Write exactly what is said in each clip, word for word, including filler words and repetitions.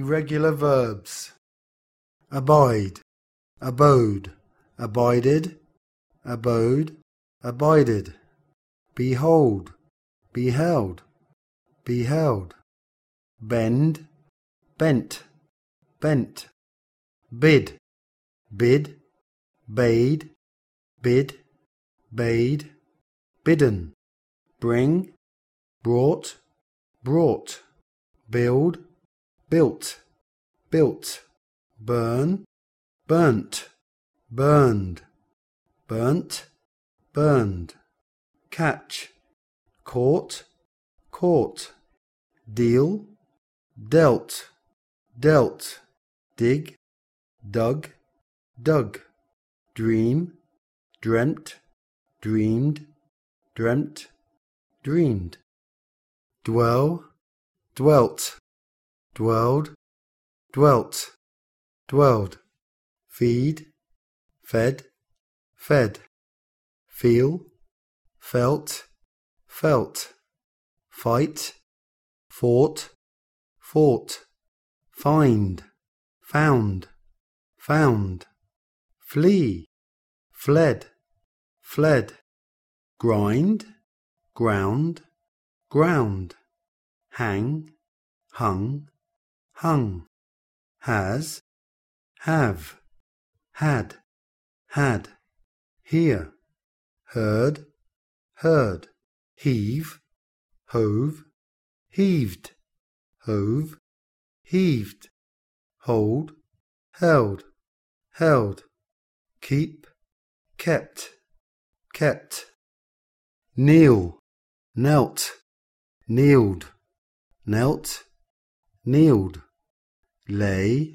Irregular verbs. Abide, abode, abided, abode, abided. Behold, beheld, beheld. Bend, bent, bent. Bid, bid, bade, bid, bade. Bidden. Bring, brought, brought. Build, built, built. Burn, burnt, burned. Burnt, burned. Catch, caught, caught. Deal, dealt, dealt. Dig, dug, dug. Dream, dreamt, dreamed, dreamt, dreamed. Dwell, dwelt, dwelled, dwelt, dwelled. Feed, fed, fed. Feel, felt, felt. Fight, fought, fought. Find, found, found. Flee, fled, fled. Grind, ground, ground. Hang, hung, hung. Has, have, had, had. Hear, heard, heard. Heave, hove, heaved, hove, heaved. Hold, held, held. Keep, kept, kept. Kneel, knelt, kneeled, knelt, kneeled. Lay,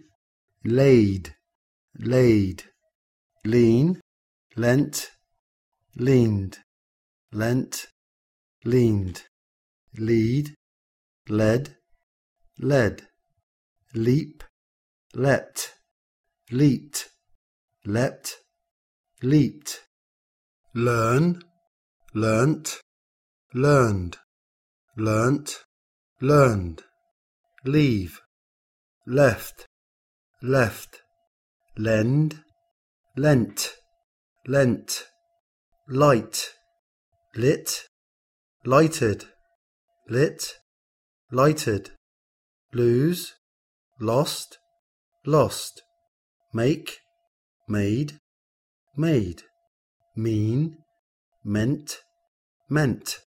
laid, laid. Lean, lent, leaned, lent, leaned. Lead, led, led. Leap, leapt, leaped, leapt, leaped. Learn, learnt, learned, learnt, learned. Leave, left, left. Lend, lent, lent. Light, lit, lighted, lit, lighted. Lose, lost, lost. Make, made, made. Mean, meant, meant.